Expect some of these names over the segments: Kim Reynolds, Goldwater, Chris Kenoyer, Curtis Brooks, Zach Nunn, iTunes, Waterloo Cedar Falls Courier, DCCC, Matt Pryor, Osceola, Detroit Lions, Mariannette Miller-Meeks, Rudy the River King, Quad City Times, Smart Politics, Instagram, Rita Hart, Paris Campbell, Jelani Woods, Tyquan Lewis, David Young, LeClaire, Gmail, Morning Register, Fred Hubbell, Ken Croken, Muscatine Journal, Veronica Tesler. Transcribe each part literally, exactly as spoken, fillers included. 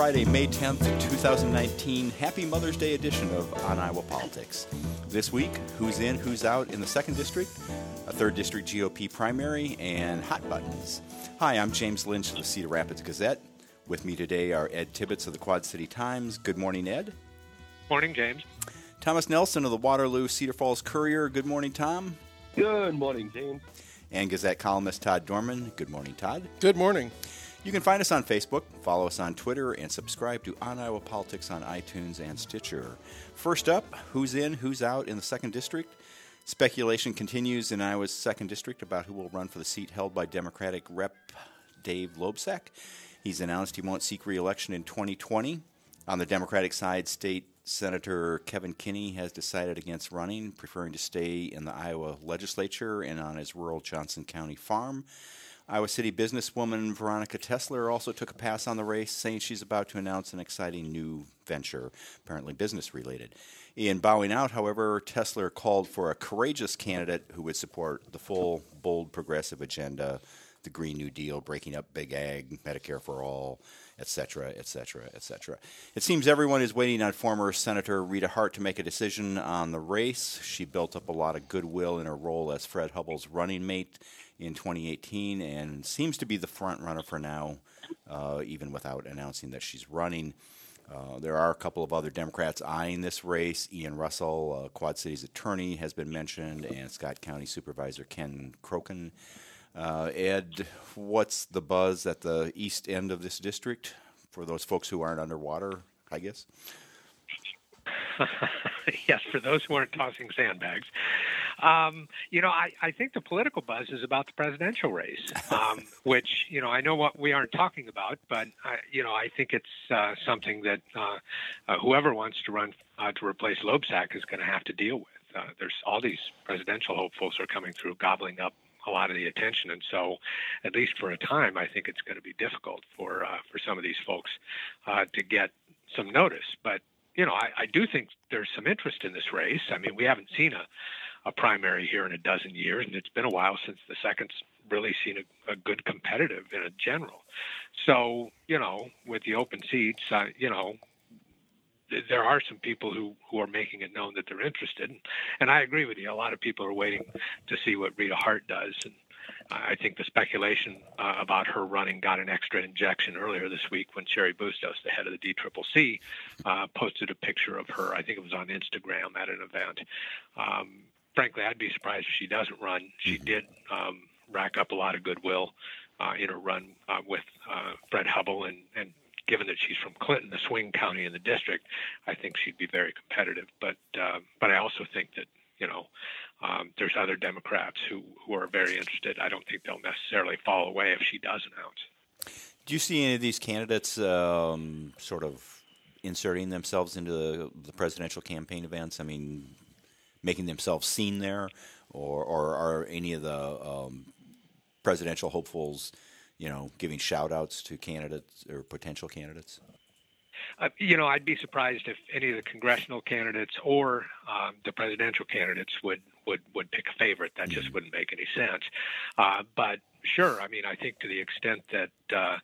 Friday, May tenth, twenty nineteen, Happy Mother's Day edition of On Iowa Politics. This week, who's in, who's out in the second District, a third District G O P primary, and hot buttons. Hi, I'm James Lynch of the Cedar Rapids Gazette. With me today are Ed Tibbetts of the Quad City Times. Good morning, Ed. Morning, James. Thomas Nelson of the Waterloo Cedar Falls Courier. Good morning, Tom. Good morning, James. And Gazette columnist Todd Dorman. Good morning, Todd. Good morning. You can find us on Facebook, follow us on Twitter, and subscribe to On Iowa Politics on iTunes and Stitcher. First up, who's in, who's out in the second District. Speculation continues in Iowa's second District about who will run for the seat held by Democratic Representative Dave Loebsack. He's announced he won't seek re-election in twenty twenty. On the Democratic side, State Senator Kevin Kinney has decided against running, preferring to stay in the Iowa legislature and on his rural Johnson County farm. Iowa City businesswoman Veronica Tesler also took a pass on the race, saying she's about to announce an exciting new venture, apparently business-related. In bowing out, however, Tesler called for a courageous candidate who would support the full, bold, progressive agenda, the Green New Deal, breaking up Big Ag, Medicare for All, et cetera, et cetera, et cetera. It seems everyone is waiting on former Senator Rita Hart to make a decision on the race. She built up a lot of goodwill in her role as Fred Hubbell's running mate in twenty eighteen and seems to be the front runner for now, uh, even without announcing that she's running. Uh, there are a couple of other Democrats eyeing this race. Ian Russell, uh, Quad City's attorney, has been mentioned, and Scott County Supervisor Ken Croken. Uh, Ed, what's the buzz at the east end of this district for those folks who aren't underwater, I guess? Yes, for those who aren't tossing sandbags. Um, you know, I, I think the political buzz is about the presidential race, um, which, you know, I know what we aren't talking about, but, I, you know, I think it's uh, something that uh, uh, whoever wants to run uh, to replace Loebsack is going to have to deal with. Uh, there's all these presidential hopefuls are coming through, gobbling up a lot of the attention. And so, at least for a time, I think it's going to be difficult for uh, for some of these folks uh, to get some notice. But, you know, I, I do think there's some interest in this race. I mean, we haven't seen a, a primary here in a dozen years, and it's been a while since the second's really seen a, a good competitive in a general. So, you know, with the open seats, uh, you know, there are some people who, who are making it known that they're interested. And I agree with you. A lot of people are waiting to see what Rita Hart does. And I think the speculation uh, about her running got an extra injection earlier this week when Cheri Bustos, the head of the D C C C, uh, posted a picture of her. I think it was on Instagram at an event. Um, frankly, I'd be surprised if she doesn't run. She did um, rack up a lot of goodwill uh, in her run uh, with uh, Fred Hubbell and, and given that she's from Clinton, the swing county in the district, I think she'd be very competitive. But uh, but I also think that, you know, um, there's other Democrats who, who are very interested. I don't think they'll necessarily fall away if she does announce. Do you see any of these candidates um, sort of inserting themselves into the, the presidential campaign events? I mean, making themselves seen there? Or, or are any of the um, presidential hopefuls, you know, giving shout-outs to candidates or potential candidates? Uh, you know, I'd be surprised if any of the congressional candidates or um, the presidential candidates would, would, would pick a favorite. That just wouldn't make any sense. Uh, but sure, I mean, I think to the extent that uh,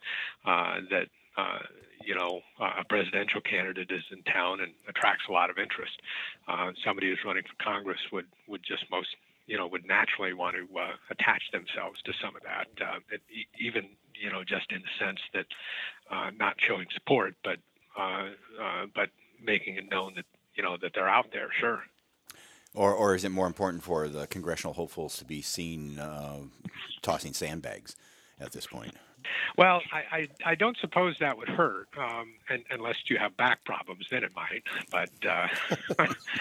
uh, that uh, you know, uh, a presidential candidate is in town and attracts a lot of interest, uh, somebody who's running for Congress would would just most. you know, would naturally want to uh, attach themselves to some of that, uh, it, even, you know, just in the sense that uh, not showing support, but uh, uh, but making it known that, you know, that they're out there, sure. Or or is it more important for the congressional hopefuls to be seen uh, tossing sandbags at this point? Well, I, I, I don't suppose that would hurt, um, and, unless you have back problems, then it might. But uh,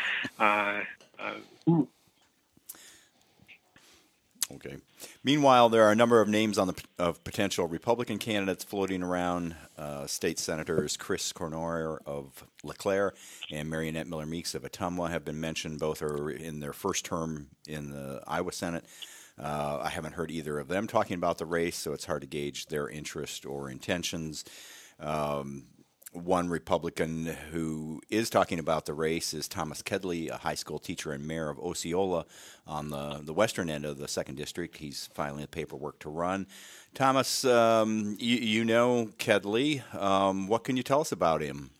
uh, uh, Okay. Meanwhile, there are a number of names on the of potential Republican candidates floating around. Uh, State Senators Chris Cournoyer of LeClaire and Mariannette Miller-Meeks of Ottumwa have been mentioned. Both are in their first term in the Iowa Senate. Uh, I haven't heard either of them talking about the race, so it's hard to gauge their interest or intentions. Um, one Republican who is talking about the race is Thomas Kedley, a high school teacher and mayor of Osceola on the, the western end of the second district. He's filing the paperwork to run. Thomas, um, you, you know Kedley. Um, what can you tell us about him?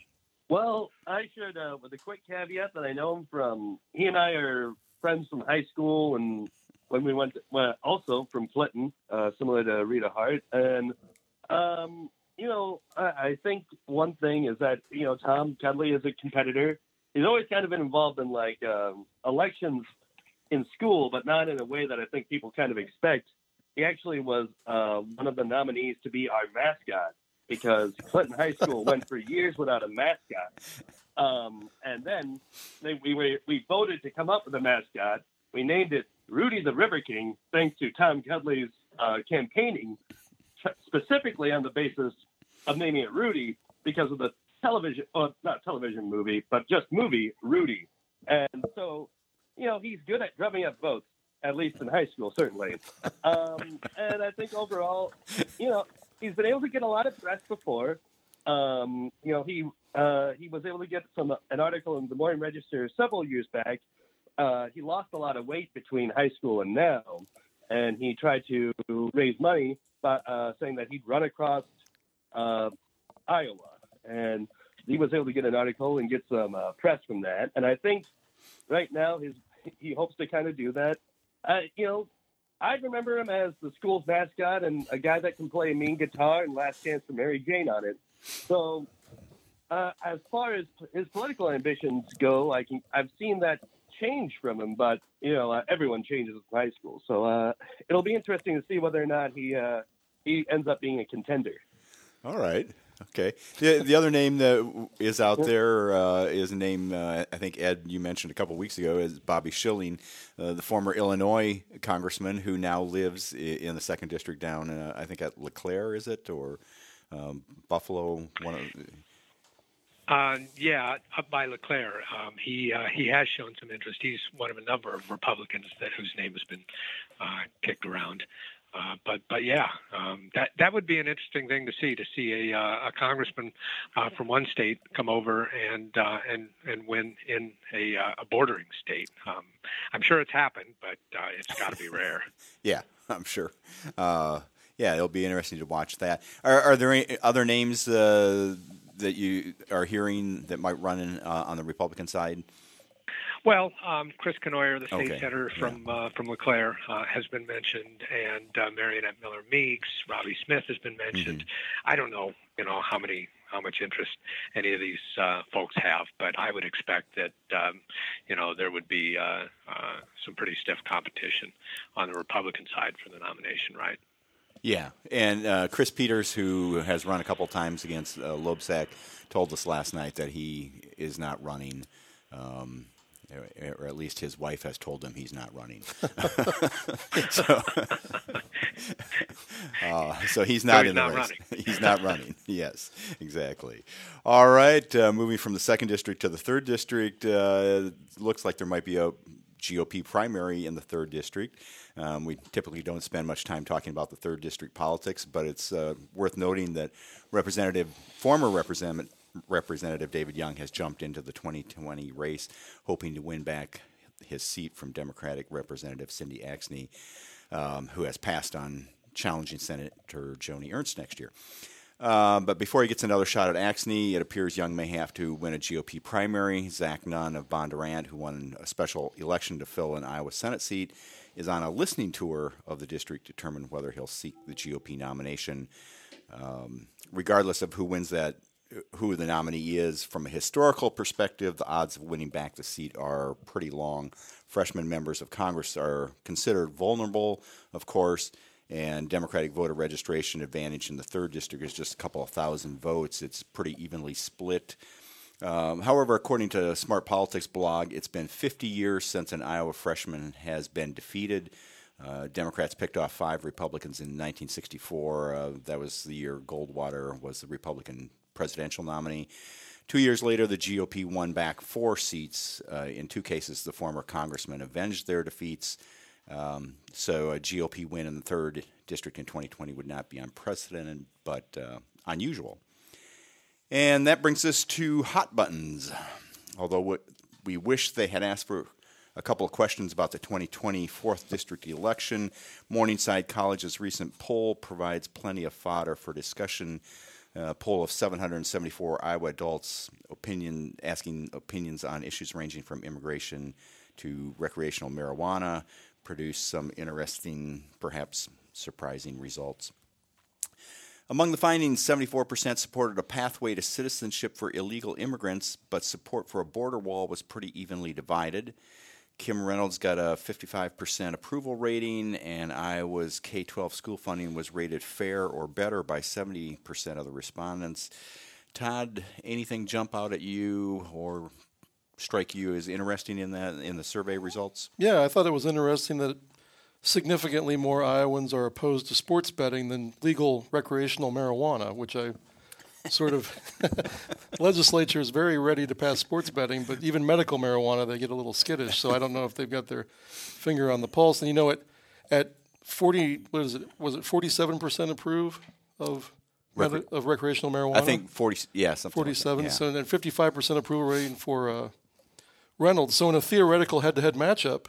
Well, I should, uh, with a quick caveat that I know him from, he and I are friends from high school and when we went, to, well, also from Clinton, uh, similar to Rita Hart. And, um, you know, I, I think one thing is that, you know, Tom Kedley is a competitor. He's always kind of been involved in, like, um, elections in school, but not in a way that I think people kind of expect. He actually was uh, one of the nominees to be our mascot, because Clinton High School went for years without a mascot. Um, and then they, we were, we voted to come up with a mascot. We named it Rudy the River King, thanks to Tom Kedley's uh, campaigning, t- specifically on the basis of naming it Rudy because of the television, well, not television movie, but just movie, Rudy. And so, you know, he's good at drumming up votes, at least in high school, certainly. Um, and I think overall, you know, he's been able to get a lot of press before. Um, you know, he uh, he was able to get some an article in the Morning Register several years back. Uh, he lost a lot of weight between high school and now, and he tried to raise money by uh, saying that he'd run across uh, Iowa. And he was able to get an article and get some uh, press from that. And I think right now his he hopes to kind of do that. Uh, you know, I remember him as the school's mascot and a guy that can play a mean guitar and Last Chance for Mary Jane on it. So uh, as far as his political ambitions go, I can, I've seen that change from him, but, you know, uh, everyone changes in high school. So uh, it'll be interesting to see whether or not he uh, he ends up being a contender. All right. Okay. The, the other name that is out there uh, is a name, uh, I think, Ed, you mentioned a couple of weeks ago, is Bobby Schilling, uh, the former Illinois congressman who now lives in the second district down, uh, I think, at LeClaire, is it, or um, Buffalo? One of uh, yeah, up by LeClaire. Um, he uh, he has shown some interest. He's one of a number of Republicans that whose name has been uh, kicked around. Uh, but but yeah, um, that that would be an interesting thing to see to see a, uh, a congressman uh, from one state come over and uh, and and win in a, uh, a bordering state. Um, I'm sure it's happened, but uh, it's got to be rare. Yeah, I'm sure. Uh, yeah, it'll be interesting to watch that. Are, are there any other names uh, that you are hearing that might run in, uh, on the Republican side? Well, um, Chris Kenoyer, the state okay. senator from yeah. uh, from LeClaire, uh, has been mentioned, and uh, Mariannette Miller-Meeks, Robbie Smith has been mentioned. Mm-hmm. I don't know, you know, how many how much interest any of these uh, folks have, but I would expect that um, you know there would be uh, uh, some pretty stiff competition on the Republican side for the nomination, right? Yeah, and uh, Chris Peters, who has run a couple times against uh, Loebsack, told us last night that he is not running. Um, Or at least his wife has told him he's not running. so, uh, so he's not so he's in not the race. Running. He's not running. Yes, exactly. All right, uh, moving from the second district to the third district, uh, looks like there might be a G O P primary in the third district. Um, we typically don't spend much time talking about the third district politics, but it's uh, worth noting that Representative, former Representative, Representative David Young has jumped into the twenty twenty race, hoping to win back his seat from Democratic Representative Cindy Axne, um, who has passed on challenging Senator Joni Ernst next year. Uh, but before he gets another shot at Axne, it appears Young may have to win a G O P primary. Zach Nunn of Bondurant, who won a special election to fill an Iowa Senate seat, is on a listening tour of the district to determine whether he'll seek the G O P nomination. Um, regardless of who wins that, who the nominee is, from a historical perspective, the odds of winning back the seat are pretty long. Freshman members of Congress are considered vulnerable, of course, and Democratic voter registration advantage in the third district is just a couple of thousand votes. It's pretty evenly split. Um, however, according to Smart Politics blog, it's been fifty years since an Iowa freshman has been defeated. Uh, Democrats picked off five Republicans in nineteen sixty-four. Uh, that was the year Goldwater was the Republican presidential nominee. Two years later, the G O P won back four seats. Uh, in two cases, the former congressman avenged their defeats. Um, so a G O P win in the third district in twenty twenty would not be unprecedented, but uh, unusual. And that brings us to hot buttons. Although we wish they had asked for a couple of questions about the twenty twenty fourth District election, Morningside College's recent poll provides plenty of fodder for discussion. A poll of seven hundred seventy-four Iowa adults opinion asking opinions on issues ranging from immigration to recreational marijuana produced some interesting, perhaps surprising results. Among the findings, seventy-four percent supported a pathway to citizenship for illegal immigrants, but support for a border wall was pretty evenly divided. Kim Reynolds got a fifty-five percent approval rating, and Iowa's K twelve school funding was rated fair or better by seventy percent of the respondents. Todd, anything jump out at you or strike you as interesting in that in the survey results? Yeah, I thought it was interesting that significantly more Iowans are opposed to sports betting than legal recreational marijuana, which I sort of legislature is very ready to pass sports betting, but even medical marijuana, they get a little skittish. So I don't know if they've got their finger on the pulse. And you know, at, at forty, what is it? Was it forty-seven percent approve of Recre- med- of recreational marijuana? I think forty, yeah, something forty-seven. Like yeah. So then fifty-five percent approval rating for uh, Reynolds. So in a theoretical head-to-head matchup,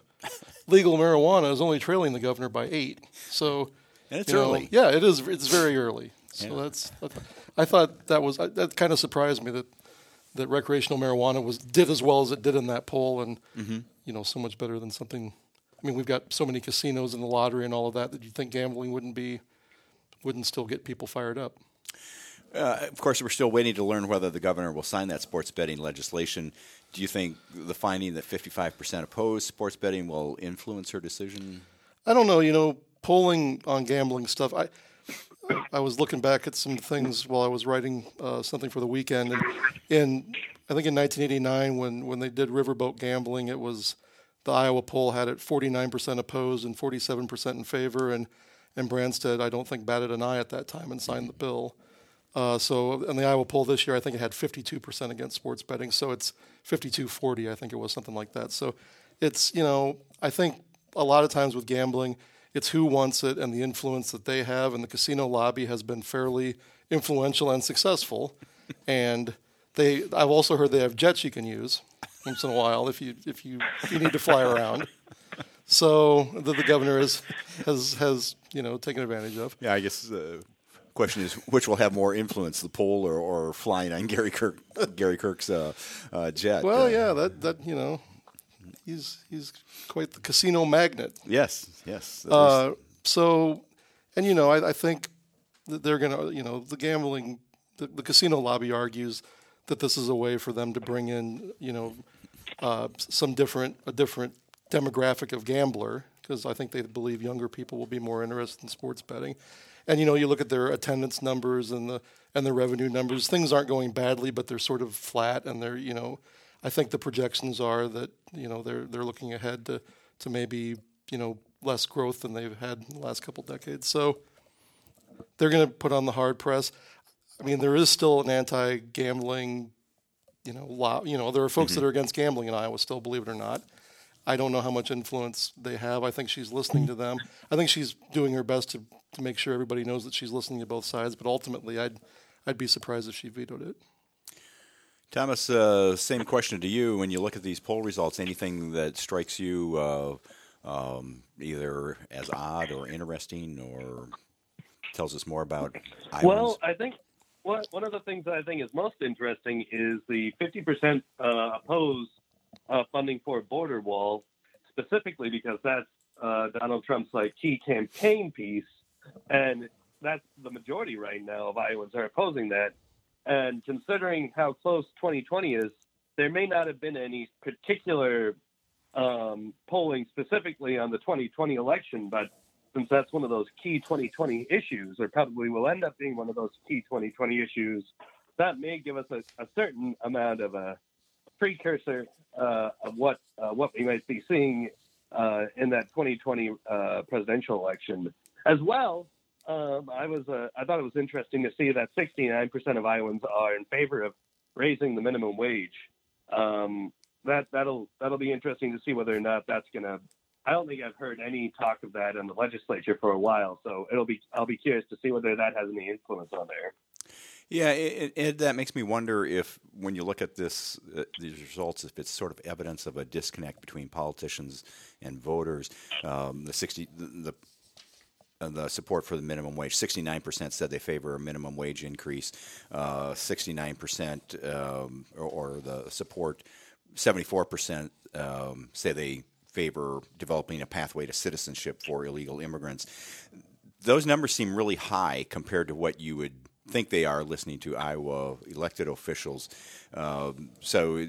legal marijuana is only trailing the governor by eight. So, and it's early. Know, yeah, it is. It's very early. So yeah. that's, that's. I thought that was that kind of surprised me that that recreational marijuana was did as well as it did in that poll, and mm-hmm. you know, so much better than something. I mean, we've got so many casinos and the lottery and all of that that you'd think gambling wouldn't be wouldn't still get people fired up. Uh, of course, we're still waiting to learn whether the governor will sign that sports betting legislation. Do you think the finding that fifty-five percent oppose sports betting will influence her decision? I don't know. You know, polling on gambling stuff, I I was looking back at some things while I was writing uh, something for the weekend. And, and I think in nineteen eighty-nine, when, when they did riverboat gambling, it was the Iowa poll had it forty-nine percent opposed and forty-seven percent in favor. And, and Branstad, I don't think, batted an eye at that time and signed the bill. Uh, so in the Iowa poll this year, I think it had fifty-two percent against sports betting. So it's fifty-two forty, I think it was, something like that. So it's, you know, I think a lot of times with gambling, it's who wants it and the influence that they have. And the casino lobby has been fairly influential and successful. And they, I've also heard they have jets you can use once in a while if you if you, if you need to fly around. So the, the governor is, has, has, you know, taken advantage of. Yeah, I guess uh question is which will have more influence, the poll or, or flying on Gary Kirk Gary Kirk's uh, uh, jet. Well, uh, yeah, that that you know, he's he's quite the casino magnet. Yes, yes. Uh, so, and you know, I, I think that they're gonna, you know, the gambling, the, the casino lobby argues that this is a way for them to bring in, you know, uh, some different a different demographic of gambler, because I think they believe younger people will be more interested in sports betting. And, you know, you look at their attendance numbers and the and the revenue numbers. Things aren't going badly, but they're sort of flat. And they're, you know, I think the projections are that, you know, they're they're looking ahead to, to maybe, you know, less growth than they've had in the last couple decades. So they're going to put on the hard press. I mean, there is still an anti-gambling, you know, lo- you know, there are folks mm-hmm. that are against gambling in Iowa still, believe it or not. I don't know how much influence they have. I think she's listening to them. I think she's doing her best to, to make sure everybody knows that she's listening to both sides. But ultimately, I'd I'd be surprised if she vetoed it. Thomas, uh, same question to you. When you look at these poll results, anything that strikes you uh, um, either as odd or interesting, or tells us more about Iowans? Well, I think one one of the things that I think is most interesting is the fifty percent uh, opposed. Uh, funding for a border wall, specifically because that's uh, Donald Trump's like key campaign piece, and that's the majority right now of Iowans are opposing that. And considering how close twenty twenty is, there may not have been any particular um, polling specifically on the twenty twenty election, but since that's one of those key twenty twenty issues, or probably will end up being one of those key twenty twenty issues, that may give us a, a certain amount of a precursor uh, of what uh, what we might be seeing uh, in that twenty twenty uh, presidential election. As well, um, I was uh, I thought it was interesting to see that sixty-nine percent of Iowans are in favor of raising the minimum wage. Um, that that'll that'll be interesting to see whether or not that's gonna. I don't think I've heard any talk of that in the legislature for a while, so it'll be I'll be curious to see whether that has any influence on there. Yeah, it, it, that makes me wonder if, when you look at this, uh, these results, if it's sort of evidence of a disconnect between politicians and voters. Um, the sixty the uh, the support for the minimum wage, sixty-nine percent said they favor a minimum wage increase. Uh, sixty-nine percent um, or, or the support, seventy-four percent um, say they favor developing a pathway to citizenship for illegal immigrants. Those numbers seem really high compared to what you would think they are listening to Iowa elected officials. Uh, so do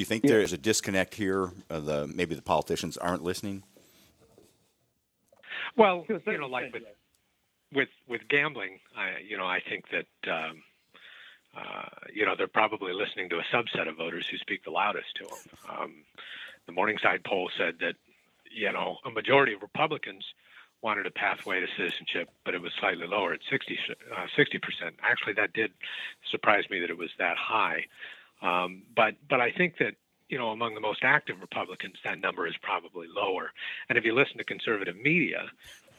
you think yeah. there's a disconnect here? Uh, the, maybe the politicians aren't listening? Well, you know, like with with, with gambling, I, you know, I think that, um, uh, you know, they're probably listening to a subset of voters who speak the loudest to them. Um, the Morningside poll said that, you know, a majority of Republicans wanted a pathway to citizenship, but it was slightly lower at sixty percent. Actually, that did surprise me that it was that high. Um, but but I think that, you know, among the most active Republicans, that number is probably lower. And if you listen to conservative media,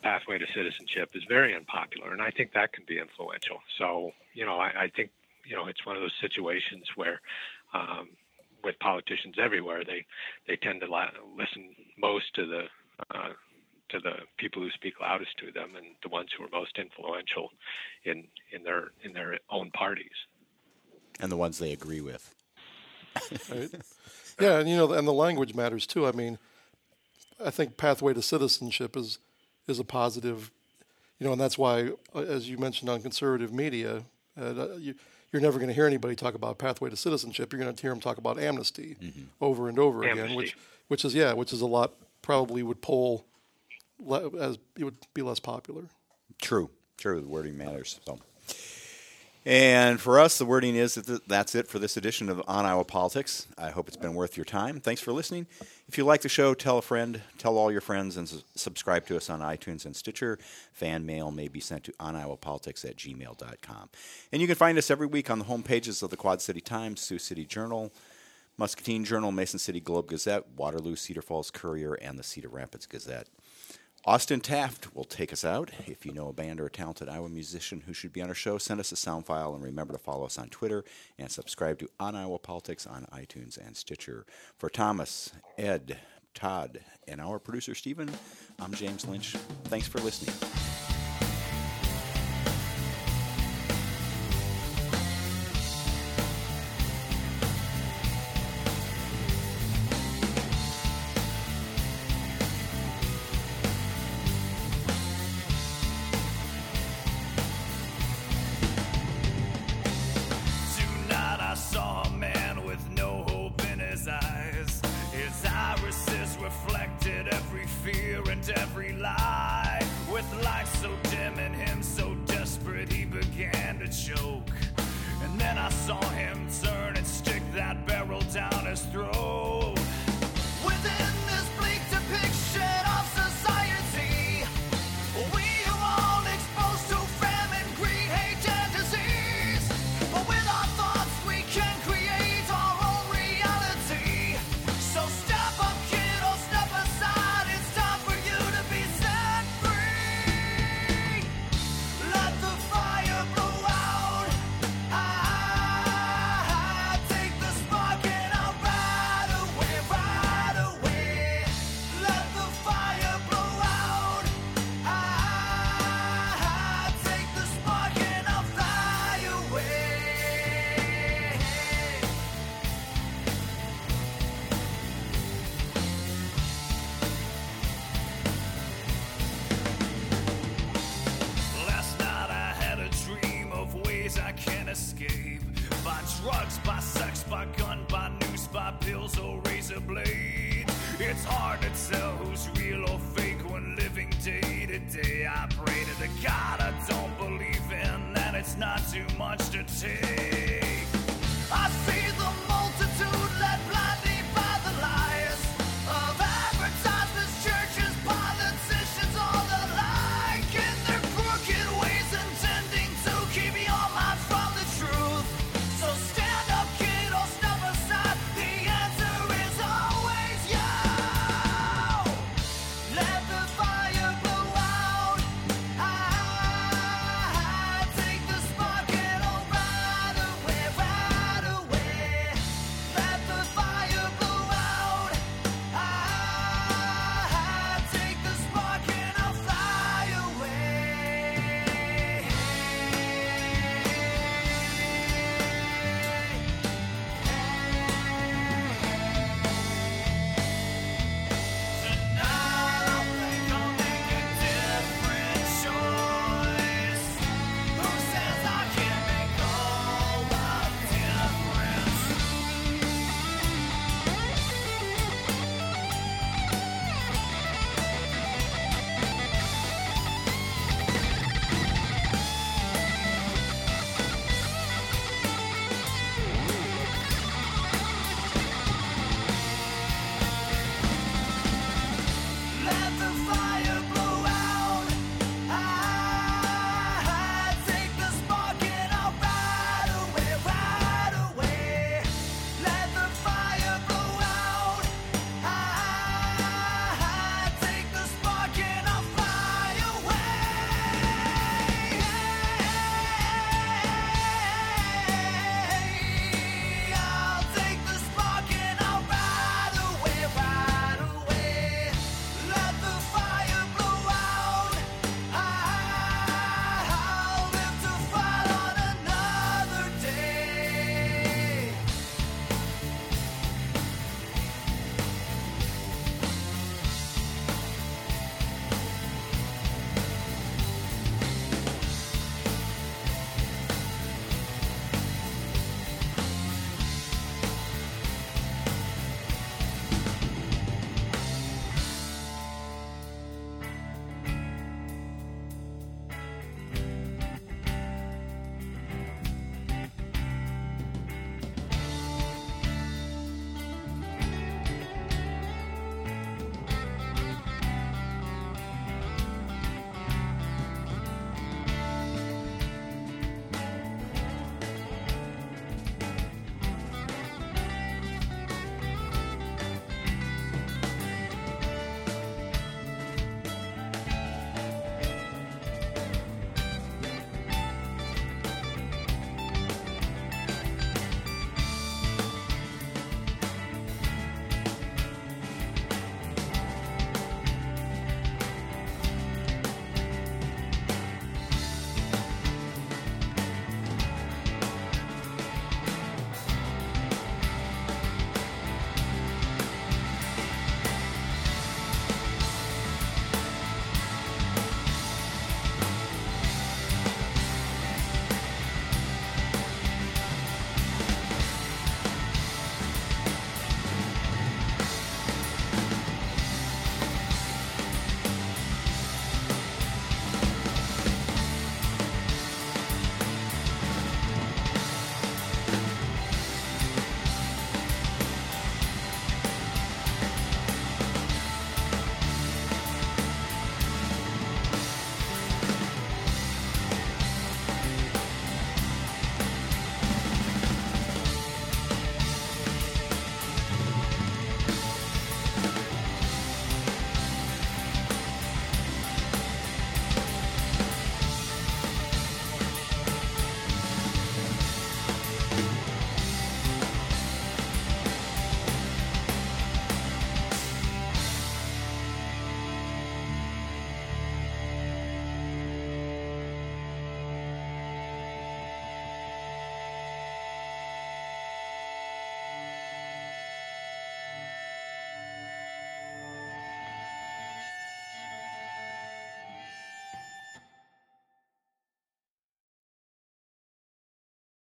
pathway to citizenship is very unpopular, and I think that can be influential. So, you know, I, I think, you know, it's one of those situations where um, with politicians everywhere, they, they tend to la- listen most to the uh, to the people who speak loudest to them and the ones who are most influential in, in their in their own parties. And the ones they agree with. Right. Yeah, and you know, and the language matters too. I mean, I think pathway to citizenship is is a positive, you know, and that's why, as you mentioned on conservative media, uh, you, you're never going to hear anybody talk about pathway to citizenship. You're going to hear them talk about amnesty mm-hmm. over and over amnesty. again, which which is, yeah, which is a lot, probably would poll as it would be less popular. True, true. The wording matters. So, and for us, the wording is that that's it for this edition of On Iowa Politics. I hope it's been worth your time. Thanks for listening. If you like the show, tell a friend, tell all your friends, and subscribe to us on iTunes and Stitcher. Fan mail may be sent to on iowa politics at gmail dot com. And you can find us every week on the home pages of the Quad City Times, Sioux City Journal, Muscatine Journal, Mason City Globe-Gazette, Waterloo Cedar Falls Courier, and the Cedar Rapids Gazette. Austin Taft will take us out. If you know a band or a talented Iowa musician who should be on our show, send us a sound file, and remember to follow us on Twitter and subscribe to On Iowa Politics on iTunes and Stitcher. For Thomas, Ed, Todd, and our producer, Stephen, I'm James Lynch. Thanks for listening. Not too much to take. I see the